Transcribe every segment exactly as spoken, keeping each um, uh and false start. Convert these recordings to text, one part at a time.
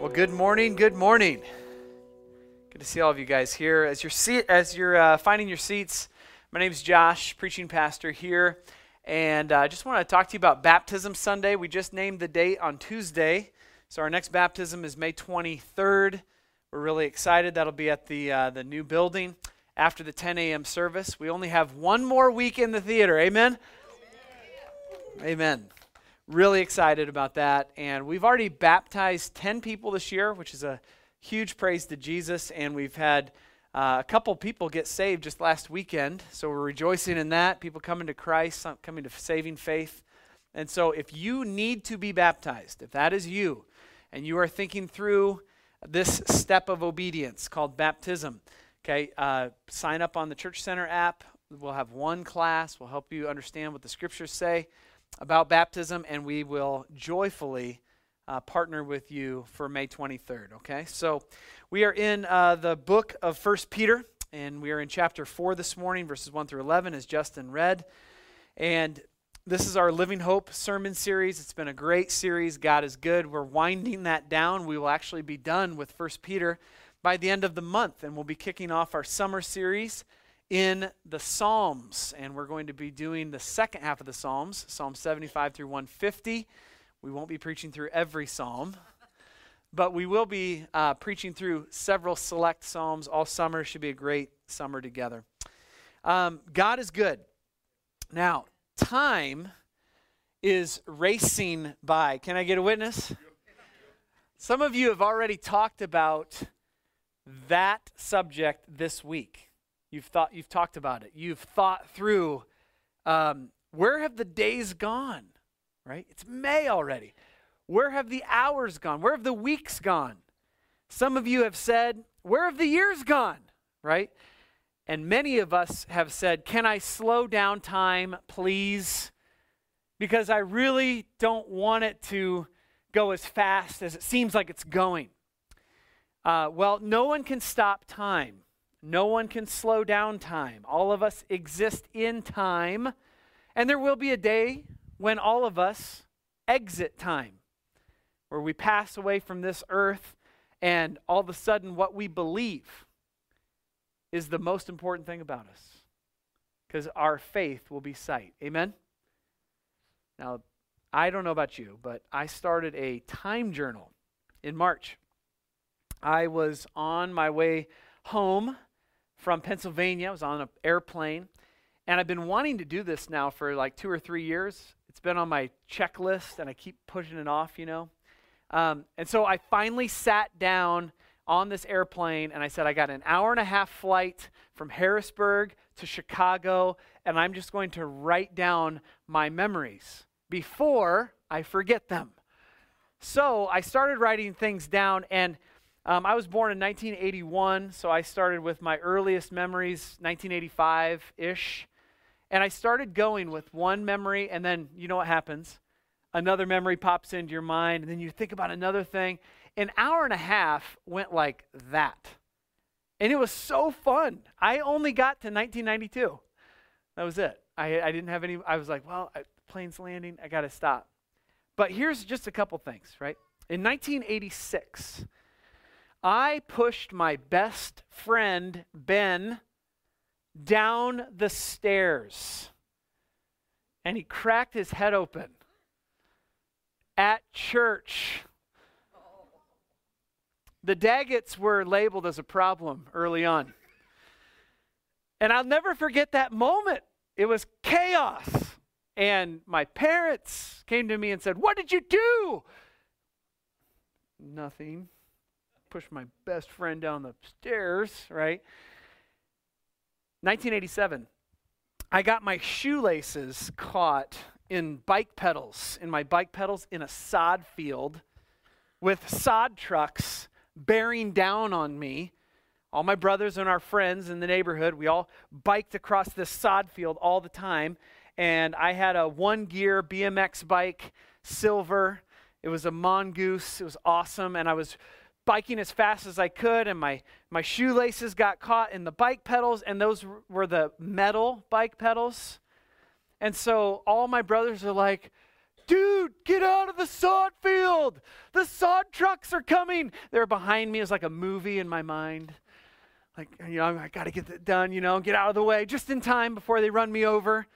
Well, good morning. Good morning. Good to see all of you guys here. As you're see, as you're uh, finding your seats, my name's Josh, preaching pastor here, and I uh, just want to talk to you about Baptism Sunday. We just named the date on Tuesday, so our next baptism is May twenty-third. We're really excited. That'll be at the uh, the new building after the ten a.m. service. We only have one more week in the theater. Amen. Amen. Really excited about that, and we've already baptized ten people this year, which is a huge praise to Jesus, and we've had uh, a couple people get saved just last weekend, so we're rejoicing in that, people coming to Christ, coming to saving faith. And so if you need to be baptized, if that is you, and you are thinking through this step of obedience called baptism, okay, uh, sign up on the Church Center app. We'll have one class. We'll help you understand what the Scriptures say about baptism, and we will joyfully uh, partner with you for May twenty-third, okay? So we are in uh, the book of First Peter, and we are in chapter four this morning, verses one through eleven, as Justin read. And this is our Living Hope sermon series. It's been a great series. God is good. We're winding that down. We will actually be done with First Peter by the end of the month, and we'll be kicking off our summer series in the Psalms, and we're going to be doing the second half of the Psalms, Psalm seventy-five through one fifty. We won't be preaching through every psalm, but we will be uh, preaching through several select psalms all summer. Should be a great summer together. Um, God is good. Now, time is racing by. Can I get a witness? Some of you have already talked about that subject this week. You've thought, you've talked about it. You've thought through, um, where have the days gone, right? It's May already. Where have the hours gone? Where have the weeks gone? Some of you have said, where have the years gone, right? And many of us have said, can I slow down time, please? Because I really don't want it to go as fast as it seems like it's going. Uh, well, no one can stop time. No one can slow down time. All of us exist in time, and there will be a day when all of us exit time, where we pass away from this earth, and all of a sudden what we believe is the most important thing about us, because our faith will be sight. Amen? Now, I don't know about you, but I started a time journal in March. I was on my way home from Pennsylvania. I was on an airplane, and I've been wanting to do this now for like two or three years. It's been on my checklist, and I keep pushing it off, you know. Um, and so I finally sat down on this airplane, and I said, I got an hour and a half flight from Harrisburg to Chicago, and I'm just going to write down my memories before I forget them. So I started writing things down, and Um, I was born in nineteen eighty-one, so I started with my earliest memories, nineteen eighty-five-ish. And I started going with one memory, and then you know what happens. Another memory pops into your mind, and then you think about another thing. An hour and a half went like that. And it was so fun. I only got to nineteen ninety-two. That was it. I, I didn't have any, I was like, well, I, plane's landing, I got to stop. But here's just a couple things, right? In nineteen eighty-six... I pushed my best friend, Ben, down the stairs, and he cracked his head open at church. The Daggetts were labeled as a problem early on, and I'll never forget that moment. It was chaos, and my parents came to me and said, "What did you do?" Nothing. Pushed my best friend down the stairs, right? nineteen eighty-seven, I got my shoelaces caught in bike pedals, in my bike pedals in a sod field with sod trucks bearing down on me. All my brothers and our friends in the neighborhood, we all biked across this sod field all the time, and I had a one-gear B M X bike, silver. It was a Mongoose. It was awesome, and I was biking as fast as I could, and my, my shoelaces got caught in the bike pedals, and those were the metal bike pedals. And so all my brothers are like, dude, get out of the sod field. The sod trucks are coming. They're behind me. It's like a movie in my mind. Like, you know, I got to get that done, you know, get out of the way just in time before they run me over.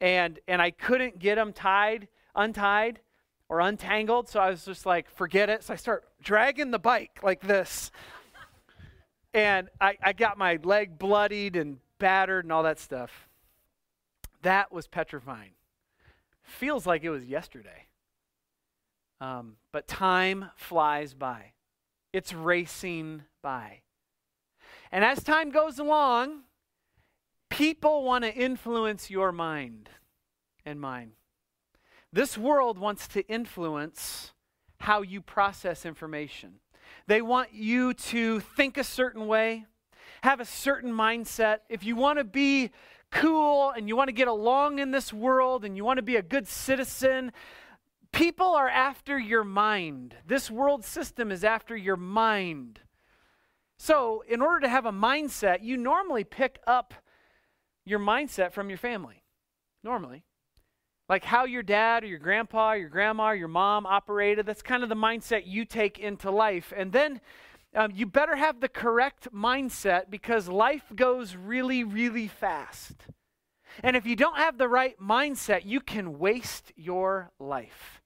And, and I couldn't get them tied, untied or untangled. So I was just like, forget it. So I start dragging the bike like this. And I, I got my leg bloodied and battered and all that stuff. That was petrifying. Feels like it was yesterday. Um, but time flies by. It's racing by. And as time goes along, people want to influence your mind and mine. This world wants to influence how you process information. They want you to think a certain way, have a certain mindset. If you want to be cool and you want to get along in this world and you want to be a good citizen, people are after your mind. This world system is after your mind. So in order to have a mindset, you normally pick up your mindset from your family, normally. Like how your dad or your grandpa, or your grandma, or your mom operated, that's kind of the mindset you take into life. And then um, you better have the correct mindset because life goes really, really fast. And if you don't have the right mindset, you can waste your life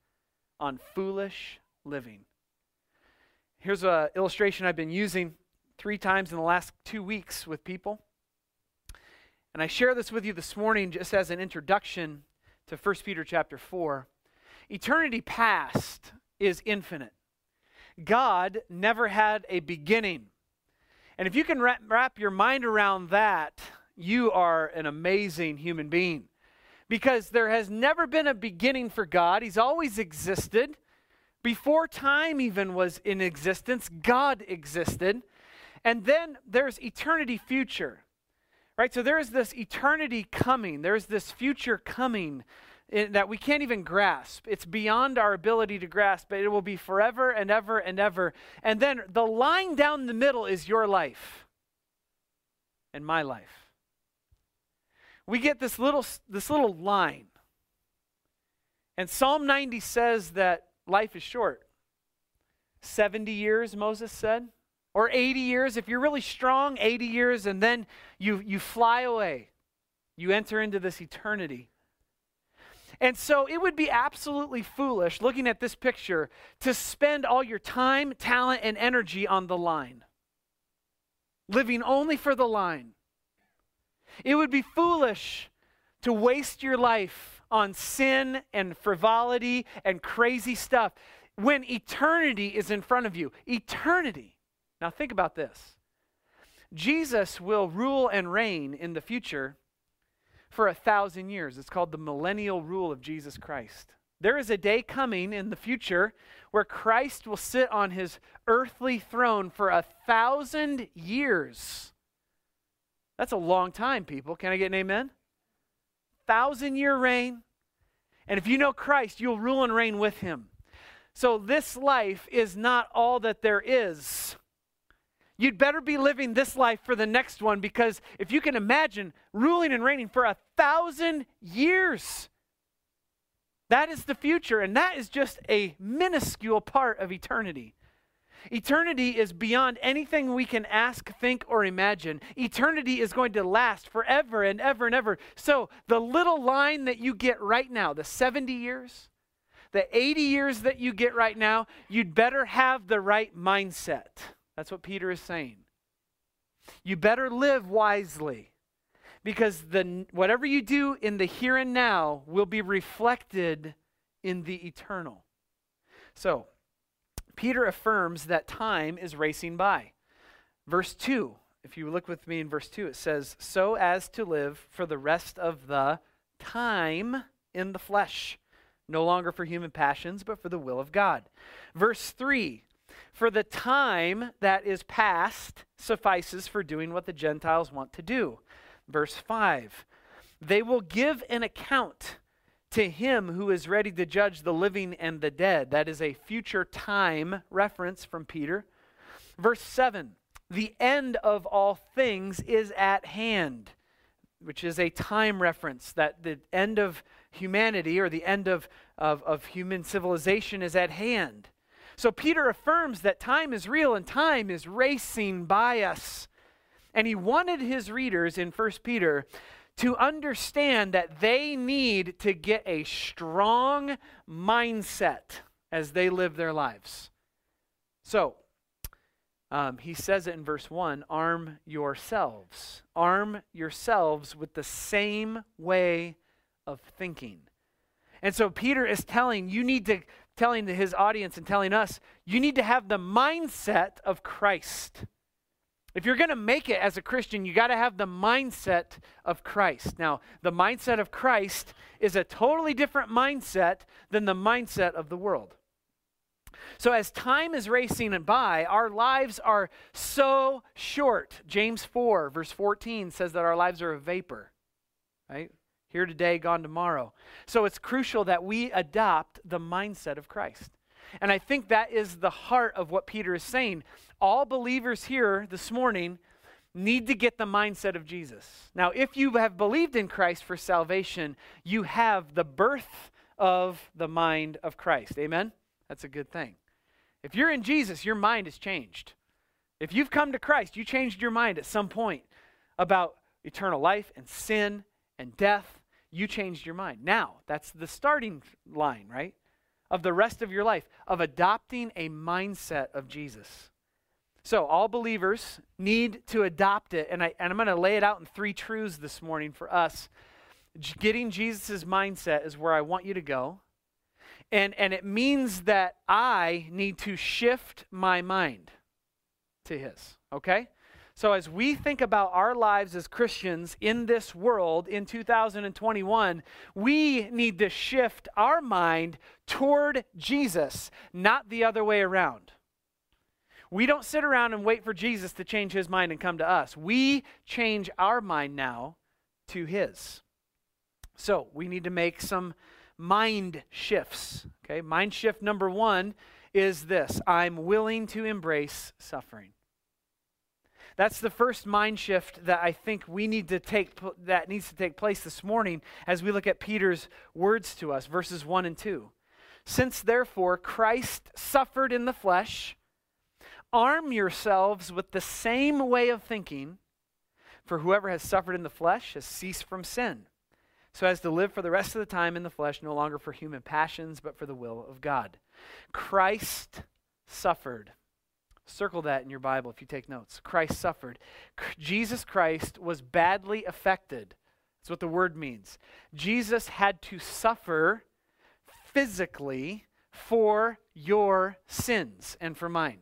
on foolish living. Here's an illustration I've been using three times in the last two weeks with people. And I share this with you this morning just as an introduction to First Peter chapter four. Eternity past is infinite. God never had a beginning. And if you can wrap, wrap your mind around that, you are an amazing human being. Because there has never been a beginning for God. He's always existed. Before time even was in existence, God existed. And then there's eternity future. Right, so there is this eternity coming. There is this future coming in, that we can't even grasp. It's beyond our ability to grasp, but it will be forever and ever and ever. And then the line down the middle is your life and my life. We get this little, this little line. And Psalm ninety says that life is short. seventy years, Moses said. Or eighty years, if you're really strong, eighty years, and then you, you fly away. You enter into this eternity. And so it would be absolutely foolish, looking at this picture, to spend all your time, talent, and energy on the line. Living only for the line. It would be foolish to waste your life on sin and frivolity and crazy stuff when eternity is in front of you. Eternity. Now think about this. Jesus will rule and reign in the future for a thousand years. It's called the millennial rule of Jesus Christ. There is a day coming in the future where Christ will sit on his earthly throne for a thousand years. That's a long time, people. Can I get an amen? Thousand-year reign. And if you know Christ, you'll rule and reign with him. So this life is not all that there is. You'd better be living this life for the next one, because if you can imagine ruling and reigning for a thousand years, that is the future, and that is just a minuscule part of eternity. Eternity is beyond anything we can ask, think, or imagine. Eternity is going to last forever and ever and ever. So the little line that you get right now, the seventy years, the eighty years that you get right now, you'd better have the right mindset. That's what Peter is saying. You better live wisely, because the, whatever you do in the here and now will be reflected in the eternal. So, Peter affirms that time is racing by. Verse two, if you look with me in verse two, it says, so as to live for the rest of the time in the flesh, no longer for human passions, but for the will of God. Verse three, for the time that is past suffices for doing what the Gentiles want to do. Verse five, they will give an account to him who is ready to judge the living and the dead. That is a future time reference from Peter. Verse seven, the end of all things is at hand, which is a time reference, that the end of humanity or the end of, of, of human civilization is at hand. So Peter affirms that time is real and time is racing by us. And he wanted his readers in First Peter to understand that they need to get a strong mindset as they live their lives. So, um, he says it in verse one, arm yourselves. Arm yourselves with the same way of thinking. And so Peter is telling, you need to, telling his audience and telling us, you need to have the mindset of Christ. If you're going to make it as a Christian, you got to have the mindset of Christ. Now, the mindset of Christ is a totally different mindset than the mindset of the world. So as time is racing and by, our lives are so short. James four, verse fourteen says that our lives are a vapor, right? Here today, gone tomorrow. So it's crucial that we adopt the mindset of Christ. And I think that is the heart of what Peter is saying. All believers here this morning need to get the mindset of Jesus. Now, if you have believed in Christ for salvation, you have the birth of the mind of Christ. Amen? That's a good thing. If you're in Jesus, your mind is changed. If you've come to Christ, you changed your mind at some point about eternal life and sin and death. You changed your mind. Now, that's the starting line, right? Of the rest of your life, of adopting a mindset of Jesus. So all believers need to adopt it, and, I, and I'm going to lay it out in three truths this morning for us. Getting Jesus' mindset is where I want you to go, and, and it means that I need to shift my mind to his, okay? So as we think about our lives as Christians in this world in two thousand twenty-one, we need to shift our mind toward Jesus, not the other way around. We don't sit around and wait for Jesus to change his mind and come to us. We change our mind now to his. So we need to make some mind shifts. Okay, mind shift number one is this. I'm willing to embrace suffering. That's the first mind shift that I think we need to take, that needs to take place this morning as we look at Peter's words to us, verses one and two. Since therefore Christ suffered in the flesh, arm yourselves with the same way of thinking, for whoever has suffered in the flesh has ceased from sin, so as to live for the rest of the time in the flesh, no longer for human passions, but for the will of God. Christ suffered. Circle that in your Bible if you take notes. Christ suffered. Jesus Christ was badly affected. That's what the word means. Jesus had to suffer physically for your sins and for mine.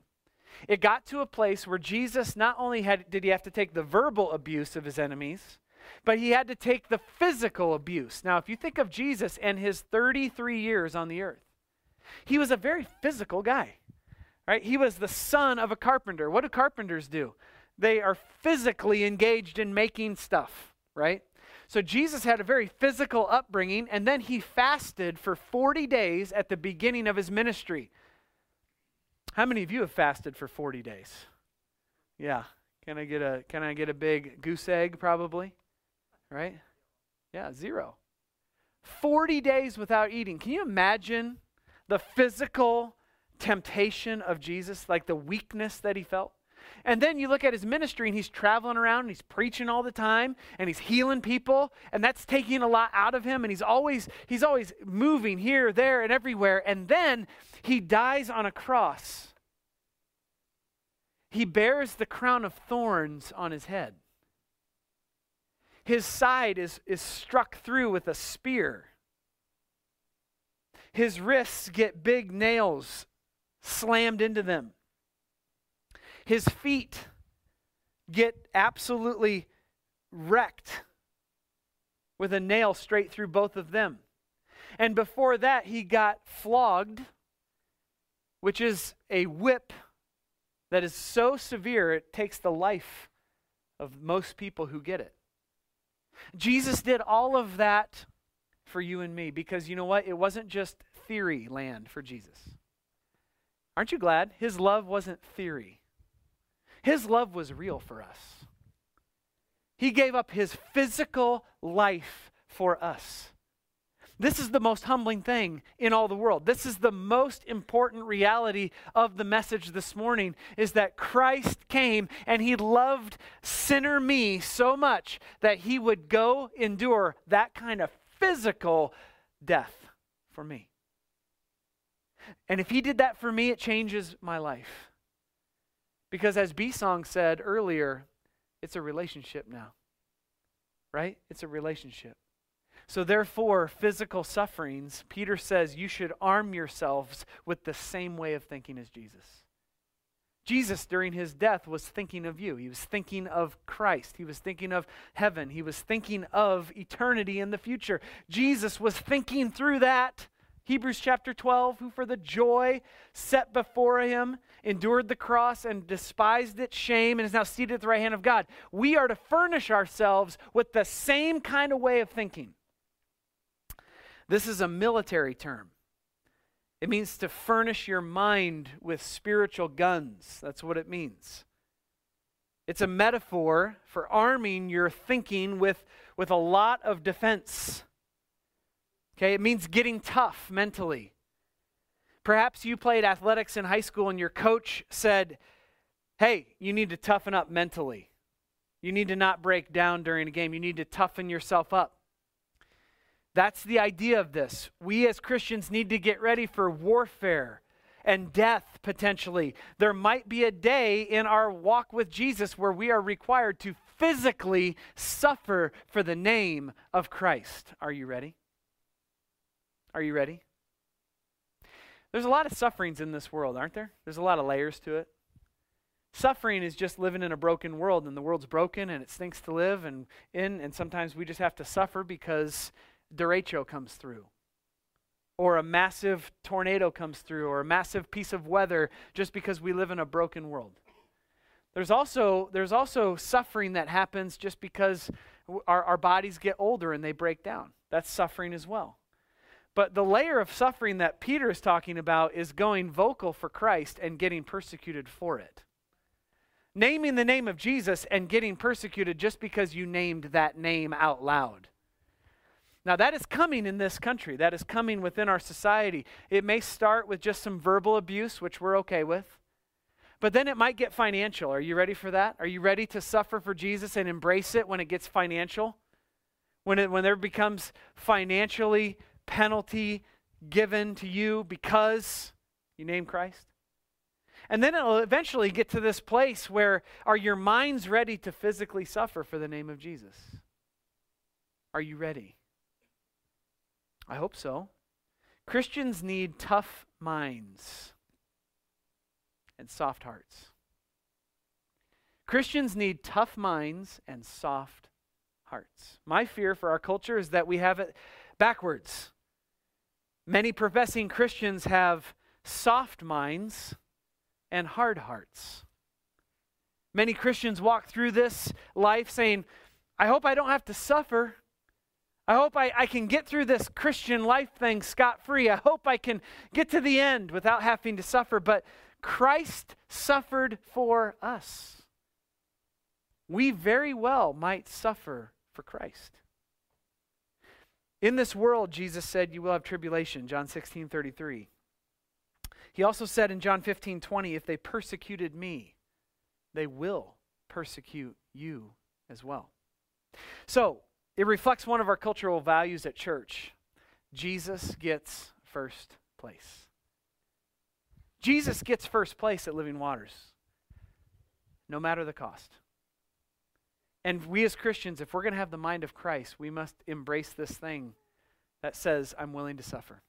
It got to a place where Jesus not only had, did he have to take the verbal abuse of his enemies, but he had to take the physical abuse. Now, if you think of Jesus and his thirty-three years on the earth, he was a very physical guy. Right? He was the son of a carpenter. What do carpenters do? They are physically engaged in making stuff, right? So Jesus had a very physical upbringing, and then he fasted for forty days at the beginning of his ministry. How many of you have fasted for forty days? Yeah. Can I get a can I get a big goose egg probably? Right? Yeah, zero. forty days without eating. Can you imagine the physical temptation of Jesus, like the weakness that he felt? And then you look at his ministry, and he's traveling around, and he's preaching all the time, and he's healing people, and that's taking a lot out of him, and he's always he's always moving here, there, and everywhere. And then he dies on a cross. He bears the crown of thorns on his head. His side is is struck through with a spear. His wrists get big nails slammed into them. His feet get absolutely wrecked with a nail straight through both of them. And before that, he got flogged, which is a whip that is so severe it takes the life of most people who get it. Jesus did all of that for you and me, because you know what? It wasn't just theory land for Jesus. Aren't you glad? His love wasn't theory. His love was real for us. He gave up his physical life for us. This is the most humbling thing in all the world. This is the most important reality of the message this morning, is that Christ came and he loved sinner me so much that he would go endure that kind of physical death for me. And if he did that for me, it changes my life. Because as B-Song said earlier, it's a relationship now, right? It's a relationship. So therefore, physical sufferings, Peter says you should arm yourselves with the same way of thinking as Jesus. Jesus, during his death, was thinking of you. He was thinking of Christ. He was thinking of heaven. He was thinking of eternity in the future. Jesus was thinking through that. Hebrews chapter twelve, who for the joy set before him endured the cross and despised its shame and is now seated at the right hand of God. We are to furnish ourselves with the same kind of way of thinking. This is a military term. It means to furnish your mind with spiritual guns. That's what it means. It's a metaphor for arming your thinking with, with a lot of defense. Okay, it means getting tough mentally. Perhaps you played athletics in high school and your coach said, hey, you need to toughen up mentally. You need to not break down during a game. You need to toughen yourself up. That's the idea of this. We as Christians need to get ready for warfare and death potentially. There might be a day in our walk with Jesus where we are required to physically suffer for the name of Christ. Are you ready? Are you ready? There's a lot of sufferings in this world, aren't there? There's a lot of layers to it. Suffering is just living in a broken world, and the world's broken, and it stinks to live and in, and sometimes we just have to suffer because derecho comes through, or a massive tornado comes through, or a massive piece of weather, just because we live in a broken world. There's also, there's also suffering that happens just because our, our bodies get older and they break down. That's suffering as well. But the layer of suffering that Peter is talking about is going vocal for Christ and getting persecuted for it. Naming the name of Jesus and getting persecuted just because you named that name out loud. Now that is coming in this country. That is coming within our society. It may start with just some verbal abuse, which we're okay with. But then it might get financial. Are you ready for that? Are you ready to suffer for Jesus and embrace it when it gets financial? When it, when there becomes financially penalty given to you because you name Christ? And then it'll eventually get to this place where, are your minds ready to physically suffer for the name of Jesus? Are you ready? I hope so. Christians need tough minds and soft hearts. Christians need tough minds and soft hearts. My fear for our culture is that we have it backwards. Many professing Christians have soft minds and hard hearts. Many Christians walk through this life saying, I hope I don't have to suffer. I hope I, I can get through this Christian life thing scot-free. I hope I can get to the end without having to suffer. But Christ suffered for us. We very well might suffer for Christ. In this world, Jesus said, you will have tribulation, John sixteen thirty-three. He also said in John fifteen twenty, if they persecuted me, they will persecute you as well. So, it reflects one of our cultural values at church. Jesus gets first place. Jesus gets first place at Living Waters, no matter the cost. And we as Christians, if we're going to have the mind of Christ, we must embrace this thing that says, I'm willing to suffer.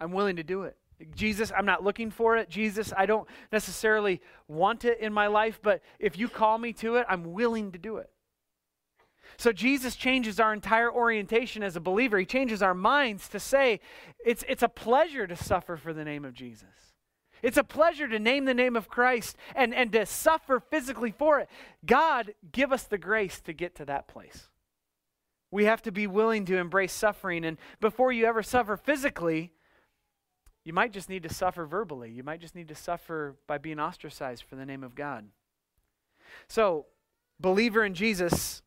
I'm willing to do it. Jesus, I'm not looking for it. Jesus, I don't necessarily want it in my life, but if you call me to it, I'm willing to do it. So Jesus changes our entire orientation as a believer. He changes our minds to say, it's, it's a pleasure to suffer for the name of Jesus. It's a pleasure to name the name of Christ and, and to suffer physically for it. God, give us the grace to get to that place. We have to be willing to embrace suffering. And before you ever suffer physically, you might just need to suffer verbally. You might just need to suffer by being ostracized for the name of God. So, believer in Jesus,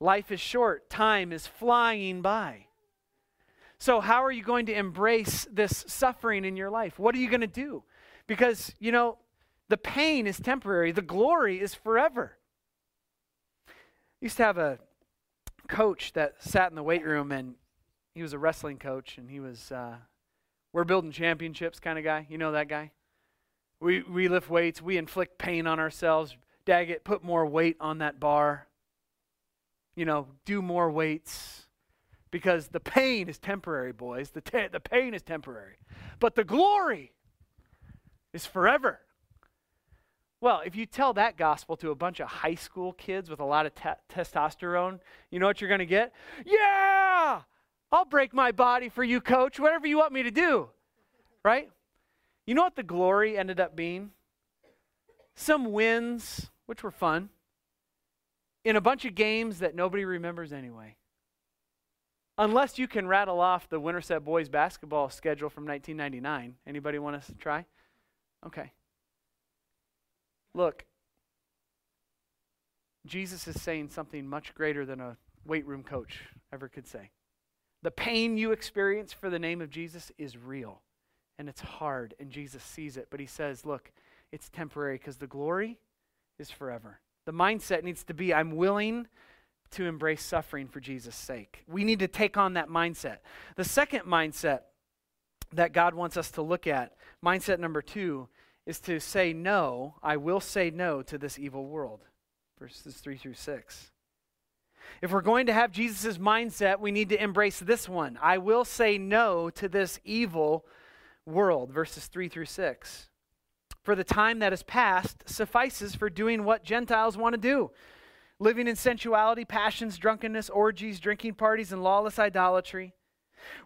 life is short. Time is flying by. So how are you going to embrace this suffering in your life? What are you going to do? Because, you know, the pain is temporary. The glory is forever. I used to have a coach that sat in the weight room, and he was a wrestling coach, and he was, uh, we're building championships kind of guy. You know that guy? We, we lift weights. We inflict pain on ourselves. Daggett, put more weight on that bar. You know, do more weights. Because the pain is temporary, boys. The, te- the pain is temporary. But the glory is forever. Well, if you tell that gospel to a bunch of high school kids with a lot of te- testosterone, you know what you're going to get? Yeah! I'll break my body for you, coach. Whatever you want me to do. Right? You know what the glory ended up being? Some wins, which were fun, in a bunch of games that nobody remembers anyway. Unless you can rattle off the Winterset boys basketball schedule from nineteen ninety-nine. Anybody want to try? Okay. Look, Jesus is saying something much greater than a weight room coach ever could say. The pain you experience for the name of Jesus is real, and it's hard, and Jesus sees it. But he says, look, it's temporary because the glory is forever. The mindset needs to be, I'm willing to embrace suffering for Jesus' sake. We need to take on that mindset. The second mindset that God wants us to look at, mindset number two, is to say no, I will say no to this evil world. Verses three through six. If we're going to have Jesus' mindset, we need to embrace this one. I will say no to this evil world. Verses three through six. For the time that is past suffices for doing what Gentiles want to do. Living in sensuality, passions, drunkenness, orgies, drinking parties, and lawless idolatry.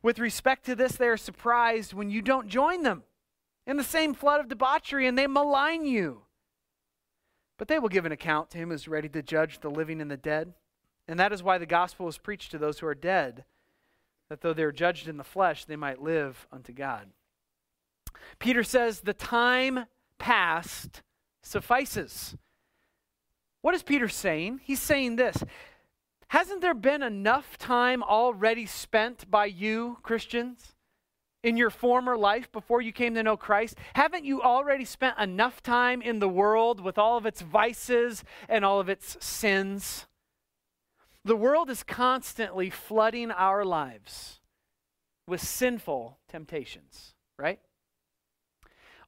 With respect to this, they are surprised when you don't join them in the same flood of debauchery, and they malign you. But they will give an account to him who is ready to judge the living and the dead. And that is why the gospel is preached to those who are dead, that though they are judged in the flesh, they might live unto God. Peter says, the time past suffices. What is Peter saying? He's saying this. Hasn't there been enough time already spent by you, Christians, in your former life before you came to know Christ? Haven't you already spent enough time in the world with all of its vices and all of its sins? The world is constantly flooding our lives with sinful temptations, right?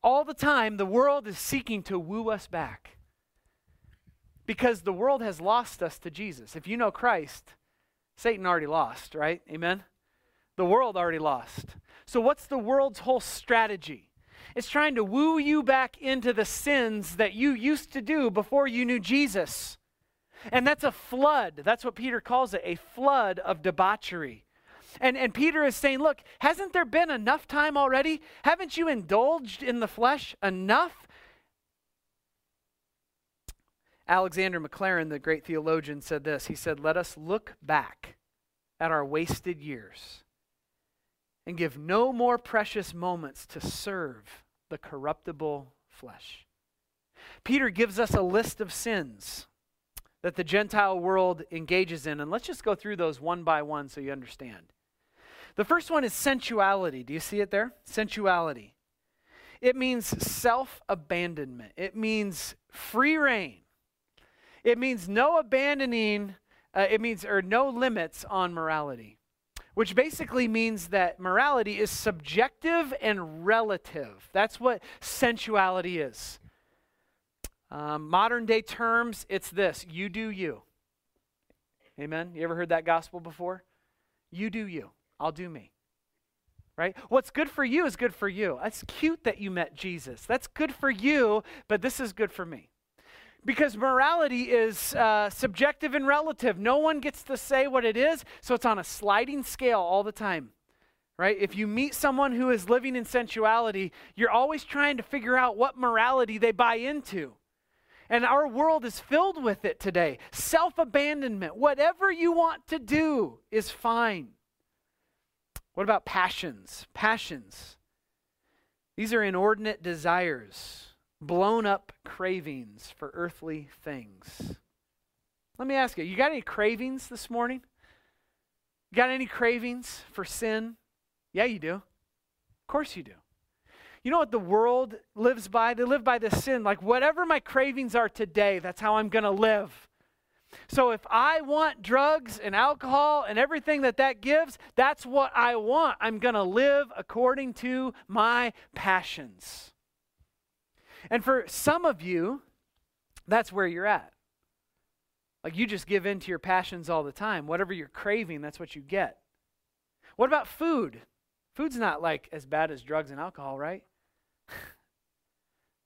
All the time, the world is seeking to woo us back. Because the world has lost us to Jesus. If you know Christ, Satan already lost, right? Amen? The world already lost. So what's the world's whole strategy? It's trying to woo you back into the sins that you used to do before you knew Jesus. And that's a flood. That's what Peter calls it, a flood of debauchery. And, and Peter is saying, look, hasn't there been enough time already? Haven't you indulged in the flesh enough? Alexander McLaren, the great theologian, said this. He said, let us look back at our wasted years and give no more precious moments to serve the corruptible flesh. Peter gives us a list of sins that the Gentile world engages in. And let's just go through those one by one so you understand. The first one is sensuality. Do you see it there? Sensuality. It means self-abandonment. It means free reign. It means no abandoning, uh, it means, or no limits on morality, which basically means that morality is subjective and relative. That's what sensuality is. Um, modern day terms, it's this, you do you. Amen? You ever heard that gospel before? You do you, I'll do me. Right? What's good for you is good for you. That's cute that you met Jesus. That's good for you, but this is good for me. Because morality is uh, subjective and relative. No one gets to say what it is, so it's on a sliding scale all the time, right? If you meet someone who is living in sensuality, you're always trying to figure out what morality they buy into. And our world is filled with it today. Self-abandonment, whatever you want to do is fine. What about passions? Passions. These are inordinate desires. Blown up cravings for earthly things. Let me ask you, you got any cravings this morning? You got any cravings for sin, Yeah, you do. Of course you do. You know what the world lives by? They live by this sin. Like, whatever my cravings are today, that's how I'm going to live. So if I want drugs and alcohol and everything that that gives, that's what I want. I'm going to live according to my passions. And for some of you, that's where you're at. Like, you just give in to your passions all the time. Whatever you're craving, that's what you get. What about food? Food's not like as bad as drugs and alcohol, right?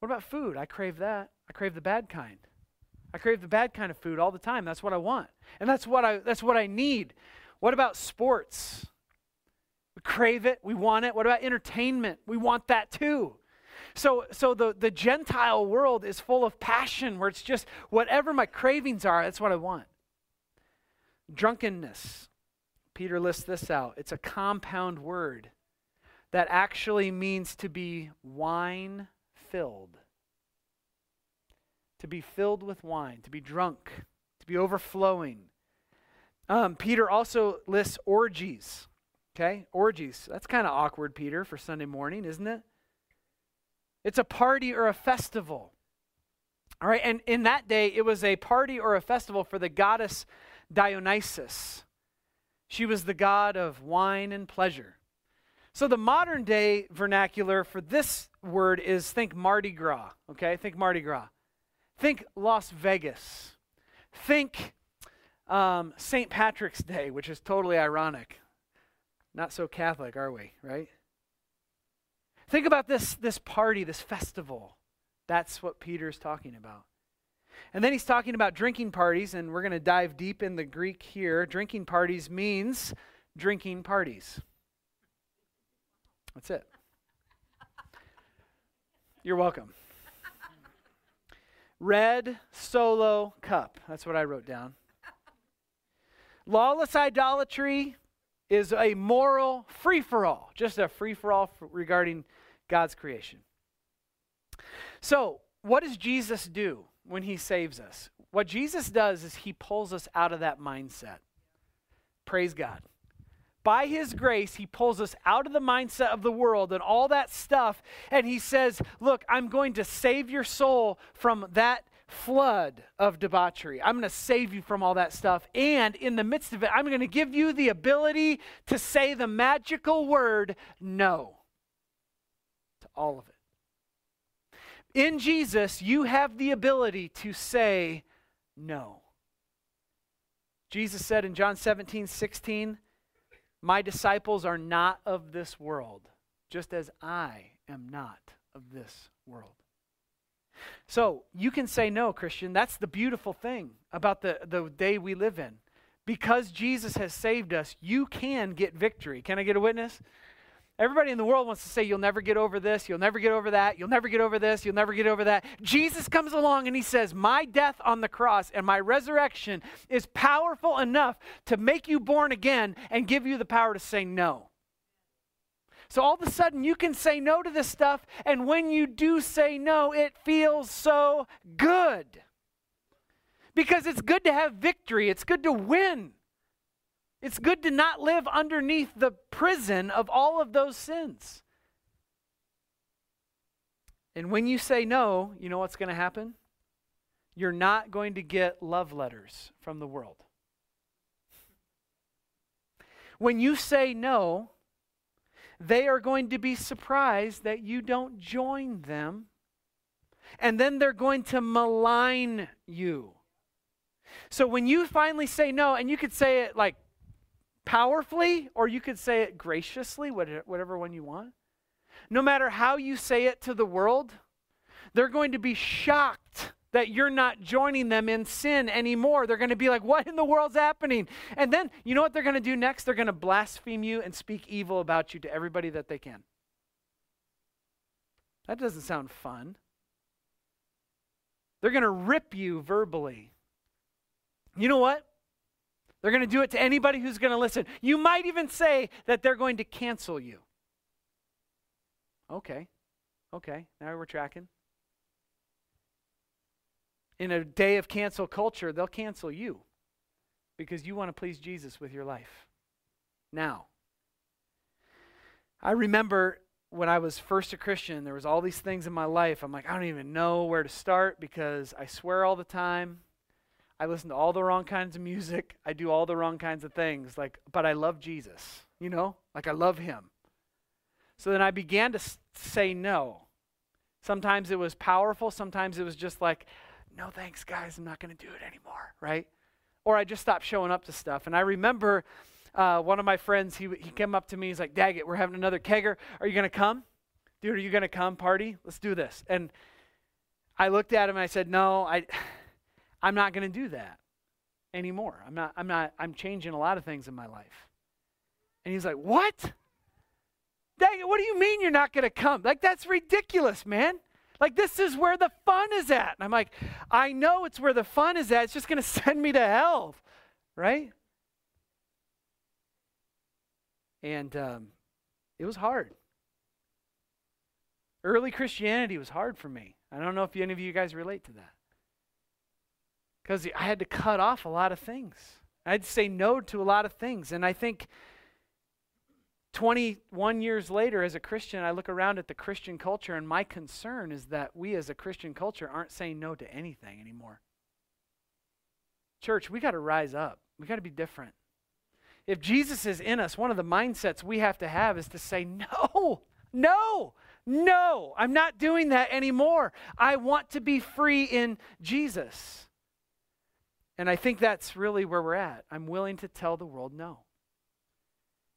What about food? I crave that. I crave the bad kind. I crave the bad kind of food all the time. That's what I want. And that's what I that's what I need. What about sports? We crave it. We want it. What about entertainment? We want that too. So so the, the Gentile world is full of passion, where it's just whatever my cravings are, that's what I want. Drunkenness. Peter lists this out. It's a compound word that actually means to be wine-filled. To be filled with wine, to be drunk, to be overflowing. Um, Peter also lists orgies, okay? Orgies. That's kind of awkward, Peter, for Sunday morning, isn't it? It's a party or a festival. All right, and in that day, it was a party or a festival for the goddess Dionysus. She was the god of wine and pleasure. So the modern day vernacular for this word is, think Mardi Gras, okay? Think Mardi Gras. Think Las Vegas. Think um, Saint Patrick's Day, which is totally ironic. Not so Catholic, are we, right? Think about this, this party, this festival. That's what Peter's talking about. And then he's talking about drinking parties, and we're going to dive deep in the Greek here. Drinking parties means drinking parties. That's it. You're welcome. Red solo cup. That's what I wrote down. Lawless idolatry is a moral free-for-all. Just a free-for-all regarding God's creation. So, what does Jesus do when he saves us? What Jesus does is he pulls us out of that mindset. Praise God. By his grace, he pulls us out of the mindset of the world and all that stuff. And he says, look, I'm going to save your soul from that flood of debauchery. I'm going to save you from all that stuff. And in the midst of it, I'm going to give you the ability to say the magical word, no, to all of it. In Jesus, you have the ability to say no. Jesus said in John seventeen sixteen, my disciples are not of this world, just as I am not of this world. So you can say no, Christian. That's the beautiful thing about the, the day we live in. Because Jesus has saved us, you can get victory. Can I get a witness? Everybody in the world wants to say, you'll never get over this, you'll never get over that, you'll never get over this, you'll never get over that. Jesus comes along and he says, my death on the cross and my resurrection is powerful enough to make you born again and give you the power to say no. So all of a sudden you can say no to this stuff, and when you do say no, it feels so good. Because it's good to have victory, it's good to win. It's good to not live underneath the prison of all of those sins. And when you say no, you know what's going to happen? You're not going to get love letters from the world. When you say no, they are going to be surprised that you don't join them, and then they're going to malign you. So when you finally say no, and you could say it like, powerfully, or you could say it graciously, whatever one you want. No matter how you say it to the world, they're going to be shocked that you're not joining them in sin anymore. They're going to be like, what in the world's happening? And then, you know what they're going to do next? They're going to blaspheme you and speak evil about you to everybody that they can. That doesn't sound fun. They're going to rip you verbally. You know what? They're going to do it to anybody who's going to listen. You might even say that they're going to cancel you. Okay. Okay. Now we're tracking. In a day of cancel culture, they'll cancel you because you want to please Jesus with your life. Now, I remember when I was first a Christian, there was all these things in my life. I'm like, I don't even know where to start because I swear all the time. I listen to all the wrong kinds of music. I do all the wrong kinds of things. Like, but I love Jesus, you know? Like, I love him. So then I began to s- say no. Sometimes it was powerful. Sometimes it was just like, no thanks, guys. I'm not going to do it anymore, right? Or I just stopped showing up to stuff. And I remember uh, one of my friends, he he came up to me. He's like, Daggett, we're having another kegger. Are you going to come? Dude, are you going to come party? Let's do this. And I looked at him and I said, no, I... I'm not going to do that anymore. I'm not, I'm not, I'm changing a lot of things in my life. And he's like, what? Dang it, what do you mean you're not going to come? Like, that's ridiculous, man. Like, this is where the fun is at. And I'm like, I know it's where the fun is at. It's just going to send me to hell, right? And um, it was hard. Early Christianity was hard for me. I don't know if any of you guys relate to that. Because I had to cut off a lot of things. I had to say no to a lot of things. And I think twenty-one years later as a Christian, I look around at the Christian culture, and my concern is that we as a Christian culture aren't saying no to anything anymore. Church, we got to rise up. We got to be different. If Jesus is in us, one of the mindsets we have to have is to say no, no. No, I'm not doing that anymore. I want to be free in Jesus. And I think that's really where we're at. I'm willing to tell the world no.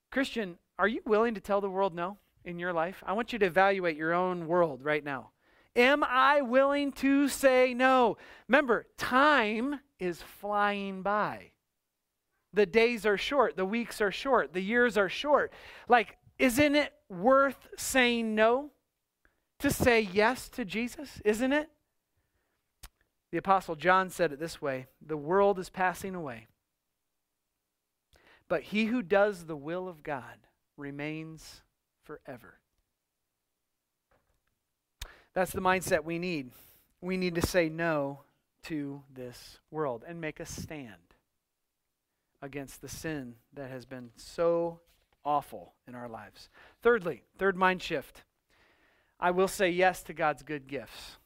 Christian, are you willing to tell the world no in your life? I want you to evaluate your own world right now. Am I willing to say no? Remember, time is flying by. The days are short. The weeks are short. The years are short. Like, isn't it worth saying no to say yes to Jesus? Isn't it? The Apostle John said it this way, the world is passing away, but he who does the will of God remains forever. That's the mindset we need. We need to say no to this world and make a stand against the sin that has been so awful in our lives. Thirdly, third mind shift. I will say yes to God's good gifts.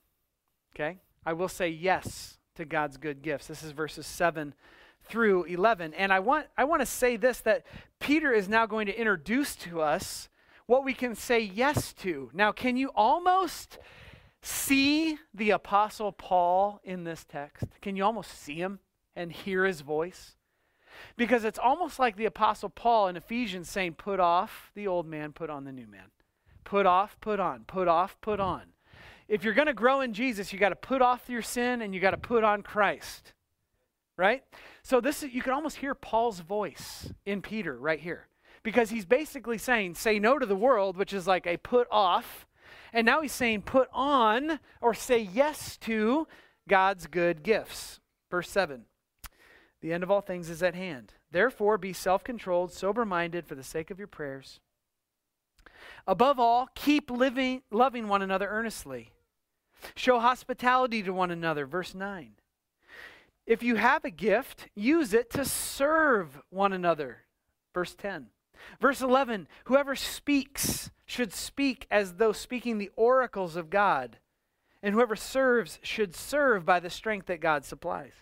Okay? I will say yes to God's good gifts. This is verses seven through eleven. And I want I want to say this, that Peter is now going to introduce to us what we can say yes to. Now, can you almost see the Apostle Paul in this text? Can you almost see him and hear his voice? Because it's almost like the Apostle Paul in Ephesians saying, put off the old man, put on the new man. Put off, put on, put off, put on. If you're going to grow in Jesus, you got to put off your sin and you got to put on Christ, right? So this is, you can almost hear Paul's voice in Peter right here, because he's basically saying, say no to the world, which is like a put off. And now he's saying put on or say yes to God's good gifts. Verse seven, the end of all things is at hand. Therefore, be self-controlled, sober-minded for the sake of your prayers. Above all, keep living, loving one another earnestly. Show hospitality to one another. Verse nine. If you have a gift, use it to serve one another. Verse ten. Verse eleven. Whoever speaks should speak as though speaking the oracles of God. And whoever serves should serve by the strength that God supplies.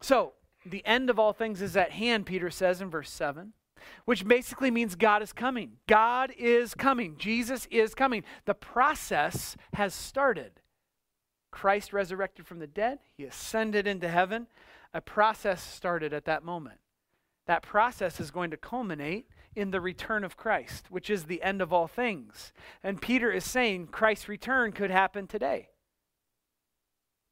So, the end of all things is at hand, Peter says in verse seven. Which basically means God is coming. God is coming. Jesus is coming. The process has started. Christ resurrected from the dead. He ascended into heaven. A process started at that moment. That process is going to culminate in the return of Christ, which is the end of all things. And Peter is saying Christ's return could happen today.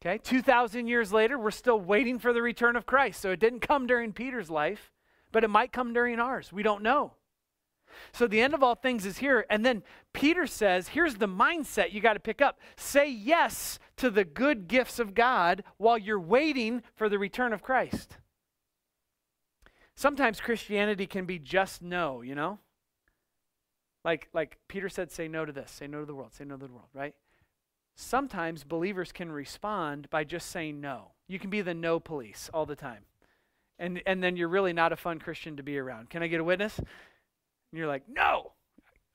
Okay, two thousand years later, we're still waiting for the return of Christ. So it didn't come during Peter's life. But it might come during ours. We don't know. So the end of all things is here. And then Peter says, here's the mindset you got to pick up. Say yes to the good gifts of God while you're waiting for the return of Christ. Sometimes Christianity can be just no, you know? Like, like Peter said, say no to this, say no to the world, say no to the world, right? Sometimes believers can respond by just saying no. You can be the no police all the time. And and then you're really not a fun Christian to be around. Can I get a witness? And you're like, no,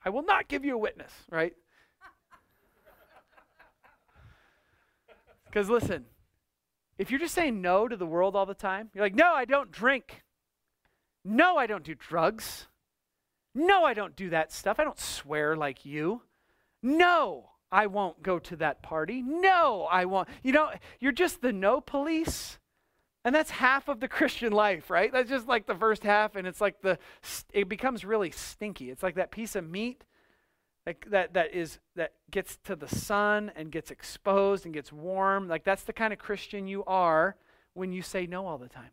I will not give you a witness, right? Because listen, if you're just saying no to the world all the time, you're like, no, I don't drink. No, I don't do drugs. No, I don't do that stuff. I don't swear like you. No, I won't go to that party. No, I won't. You know, you're just the no police. And that's half of the Christian life, right? That's just like the first half, and it's like the, it becomes really stinky. It's like that piece of meat like that that is that gets to the sun and gets exposed and gets warm. Like that's the kind of Christian you are when you say no all the time.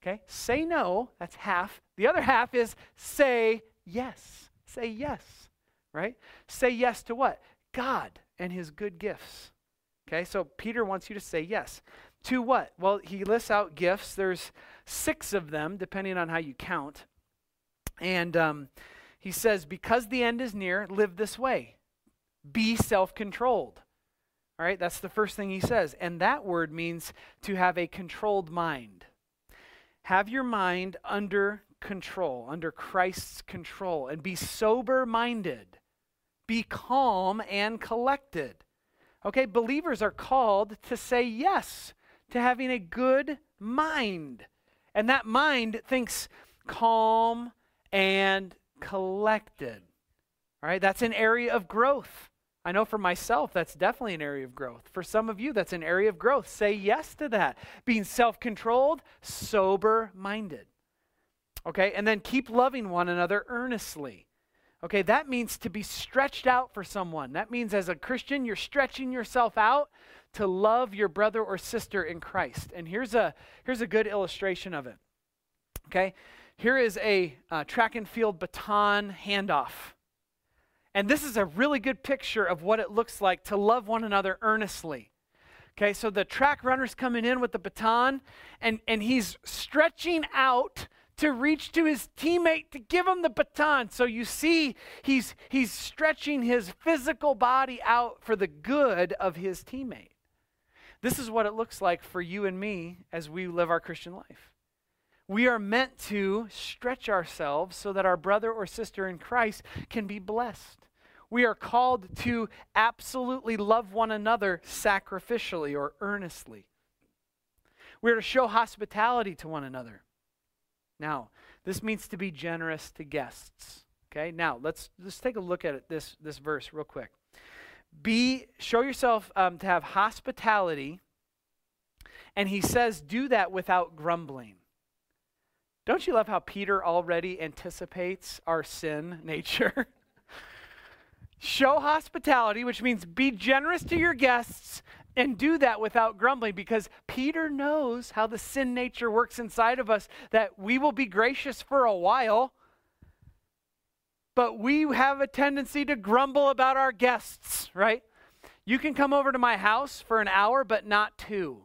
Okay? Say no, that's half. The other half is say yes. Say yes, right? Say yes to what? God and his good gifts. Okay? So Peter wants you to say yes. To what? Well, he lists out gifts. There's six of them, depending on how you count. And um, he says, because the end is near, live this way. Be self-controlled. All right, that's the first thing he says. And that word means to have a controlled mind. Have your mind under control, under Christ's control, and be sober-minded. Be calm and collected. Okay, believers are called to say yes to having a good mind. And that mind thinks calm and collected. All right, that's an area of growth. I know for myself, that's definitely an area of growth. For some of you, that's an area of growth. Say yes to that. Being self-controlled, sober-minded. Okay, and then keep loving one another earnestly. Okay, that means to be stretched out for someone. That means as a Christian, you're stretching yourself out to love your brother or sister in Christ. And here's a, here's a good illustration of it. Okay, here is a uh, track and field baton handoff. And this is a really good picture of what it looks like to love one another earnestly. Okay, so the track runner's coming in with the baton, and, and he's stretching out to reach to his teammate to give him the baton. So you see he's, he's stretching his physical body out for the good of his teammate. This is what it looks like for you and me as we live our Christian life. We are meant to stretch ourselves so that our brother or sister in Christ can be blessed. We are called to absolutely love one another sacrificially or earnestly. We are to show hospitality to one another. Now, this means to be generous to guests. Okay? Now, let's let's take a look at it, this this verse real quick. Be show yourself um, to have hospitality, and he says, do that without grumbling. Don't you love how Peter already anticipates our sin nature? Show hospitality, which means be generous to your guests and do that without grumbling, because Peter knows how the sin nature works inside of us, that we will be gracious for a while, but we have a tendency to grumble about our guests, right? You can come over to my house for an hour, but not two.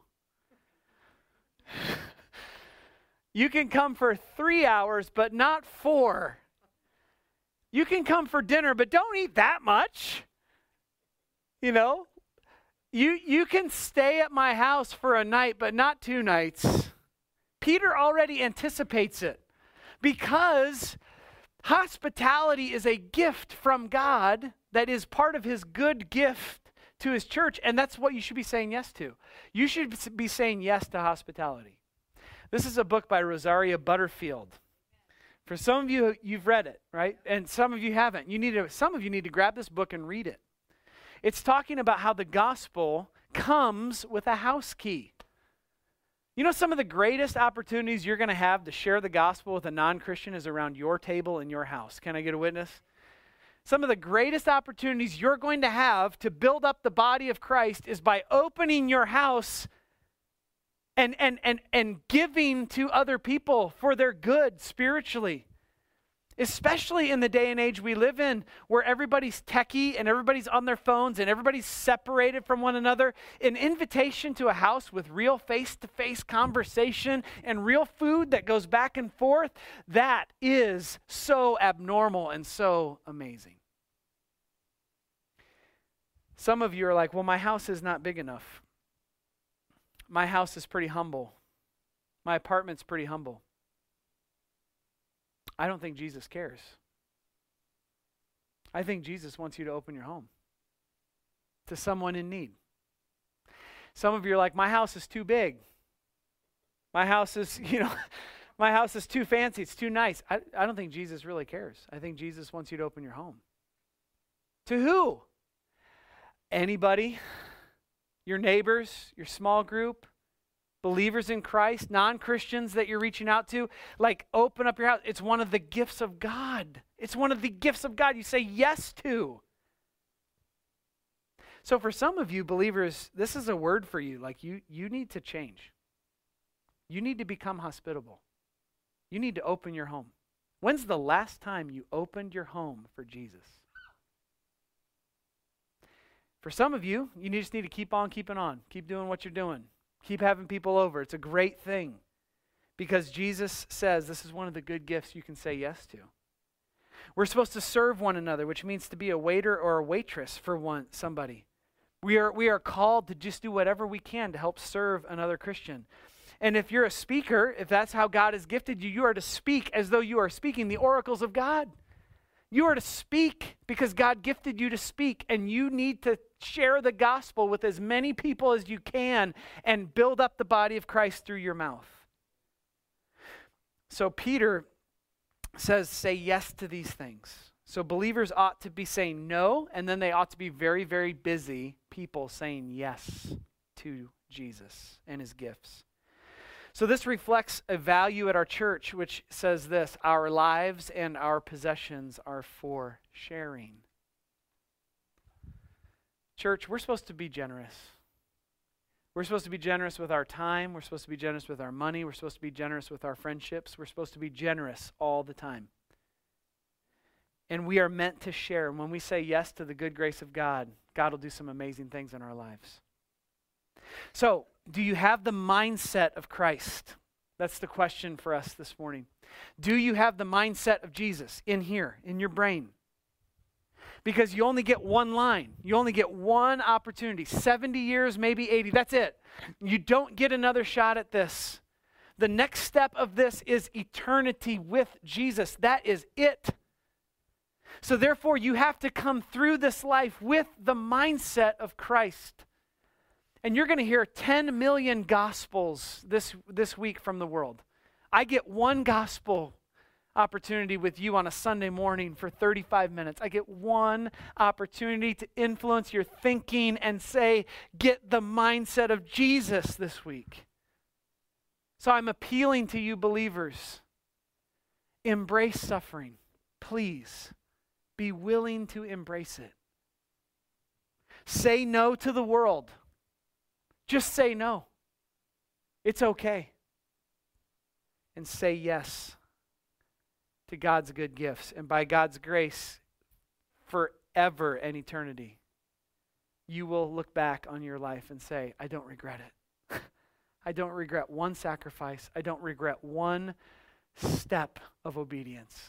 You can come for three hours, but not four. You can come for dinner, but don't eat that much. You know, you, you can stay at my house for a night, but not two nights. Peter already anticipates it, because hospitality is a gift from God that is part of his good gift to his church. And that's what you should be saying yes to. You should be saying yes to hospitality. This is a book by Rosaria Butterfield. For some of you, you've read it, right? And some of you haven't. You need to, some of you need to grab this book and read it. It's talking about how the gospel comes with a house key. You know, some of the greatest opportunities you're going to have to share the gospel with a non-Christian is around your table in your house. Can I get a witness? Some of the greatest opportunities you're going to have to build up the body of Christ is by opening your house And, and, and, and giving to other people for their good spiritually, especially in the day and age we live in, where everybody's techie and everybody's on their phones and everybody's separated from one another. An invitation to a house with real face-to-face conversation and real food that goes back and forth, that is so abnormal and so amazing. Some of you are like, well, my house is not big enough. My house is pretty humble. My apartment's pretty humble. I don't think Jesus cares. I think Jesus wants you to open your home to someone in need. Some of you are like, my house is too big. My house is, you know, my house is too fancy. It's too nice. I, I don't think Jesus really cares. I think Jesus wants you to open your home. To who? Anybody. Your neighbors, your small group, believers in Christ, non-Christians that you're reaching out to. Like, open up your house. It's one of the gifts of God. It's one of the gifts of God you say yes to. So for some of you believers, this is a word for you. Like, you, you need to change. You need to become hospitable. You need to open your home. When's the last time you opened your home for Jesus? For some of you, you just need to keep on keeping on. Keep doing what you're doing. Keep having people over. It's a great thing. Because Jesus says this is one of the good gifts you can say yes to. We're supposed to serve one another, which means to be a waiter or a waitress for one somebody. We are, we are called to just do whatever we can to help serve another Christian. And if you're a speaker, if that's how God has gifted you, you are to speak as though you are speaking the oracles of God. You are to speak because God gifted you to speak, and you need to share the gospel with as many people as you can and build up the body of Christ through your mouth. So Peter says, say yes to these things. So believers ought to be saying no, and then they ought to be very, very busy people saying yes to Jesus and his gifts. So this reflects a value at our church, which says this: our lives and our possessions are for sharing. Church, we're supposed to be generous. We're supposed to be generous with our time. We're supposed to be generous with our money. We're supposed to be generous with our friendships. We're supposed to be generous all the time. And we are meant to share. And when we say yes to the good grace of God, God will do some amazing things in our lives. So, do you have the mindset of Christ? That's the question for us this morning. Do you have the mindset of Jesus in here, in your brain? Because you only get one line. You only get one opportunity. seventy years, maybe eighty. That's it. You don't get another shot at this. The next step of this is eternity with Jesus. That is it. So therefore, you have to come through this life with the mindset of Christ. And you're going to hear ten million gospels this, this week from the world. I get one gospel opportunity with you on a Sunday morning for thirty-five minutes. I get one opportunity to influence your thinking and say, get the mindset of Jesus this week. So I'm appealing to you believers. Embrace suffering. Please be willing to embrace it. Say no to the world. Just say no. It's okay. And say yes to God's good gifts. And by God's grace, forever and eternity, you will look back on your life and say, I don't regret it. I don't regret one sacrifice. I don't regret one step of obedience.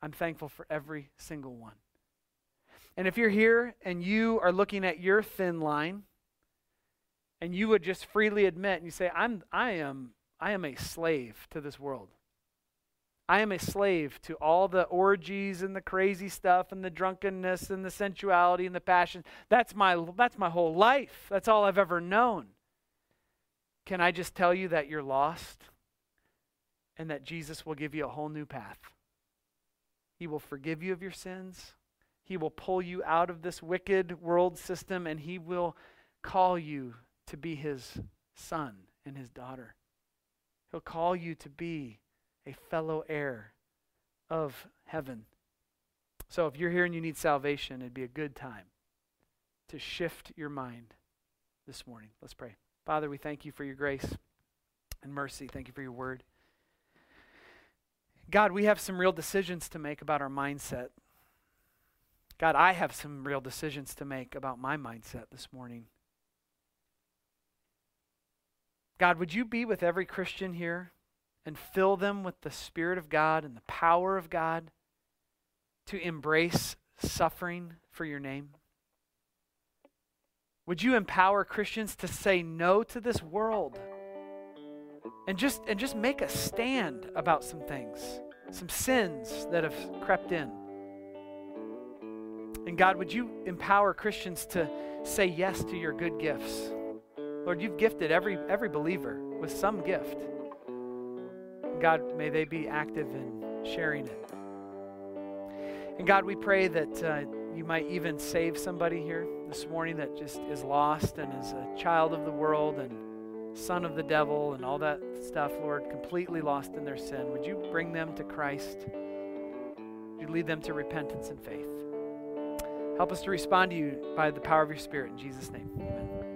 I'm thankful for every single one. And if you're here and you are looking at your thin line, and you would just freely admit, and you say, I'm, I am, I am a slave to this world. I am a slave to all the orgies and the crazy stuff and the drunkenness and the sensuality and the passion. That's my, that's my whole life. That's all I've ever known. Can I just tell you that you're lost and that Jesus will give you a whole new path? He will forgive you of your sins. He will pull you out of this wicked world system, and he will call you to be his son and his daughter. He'll call you to be a fellow heir of heaven. So if you're here and you need salvation, it'd be a good time to shift your mind this morning. Let's pray. Father, we thank you for your grace and mercy. Thank you for your word. God, we have some real decisions to make about our mindset. God, I have some real decisions to make about my mindset this morning. God, would you be with every Christian here and fill them with the Spirit of God and the power of God to embrace suffering for your name? Would you empower Christians to say no to this world and just, and just make a stand about some things, some sins that have crept in? And God, would you empower Christians to say yes to your good gifts? Lord, you've gifted every, every believer with some gift. God, may they be active in sharing it. And God, we pray that uh, you might even save somebody here this morning that just is lost and is a child of the world and son of the devil and all that stuff, Lord, completely lost in their sin. Would you bring them to Christ? Would you lead them to repentance and faith? Help us to respond to you by the power of your Spirit. In Jesus' name, amen.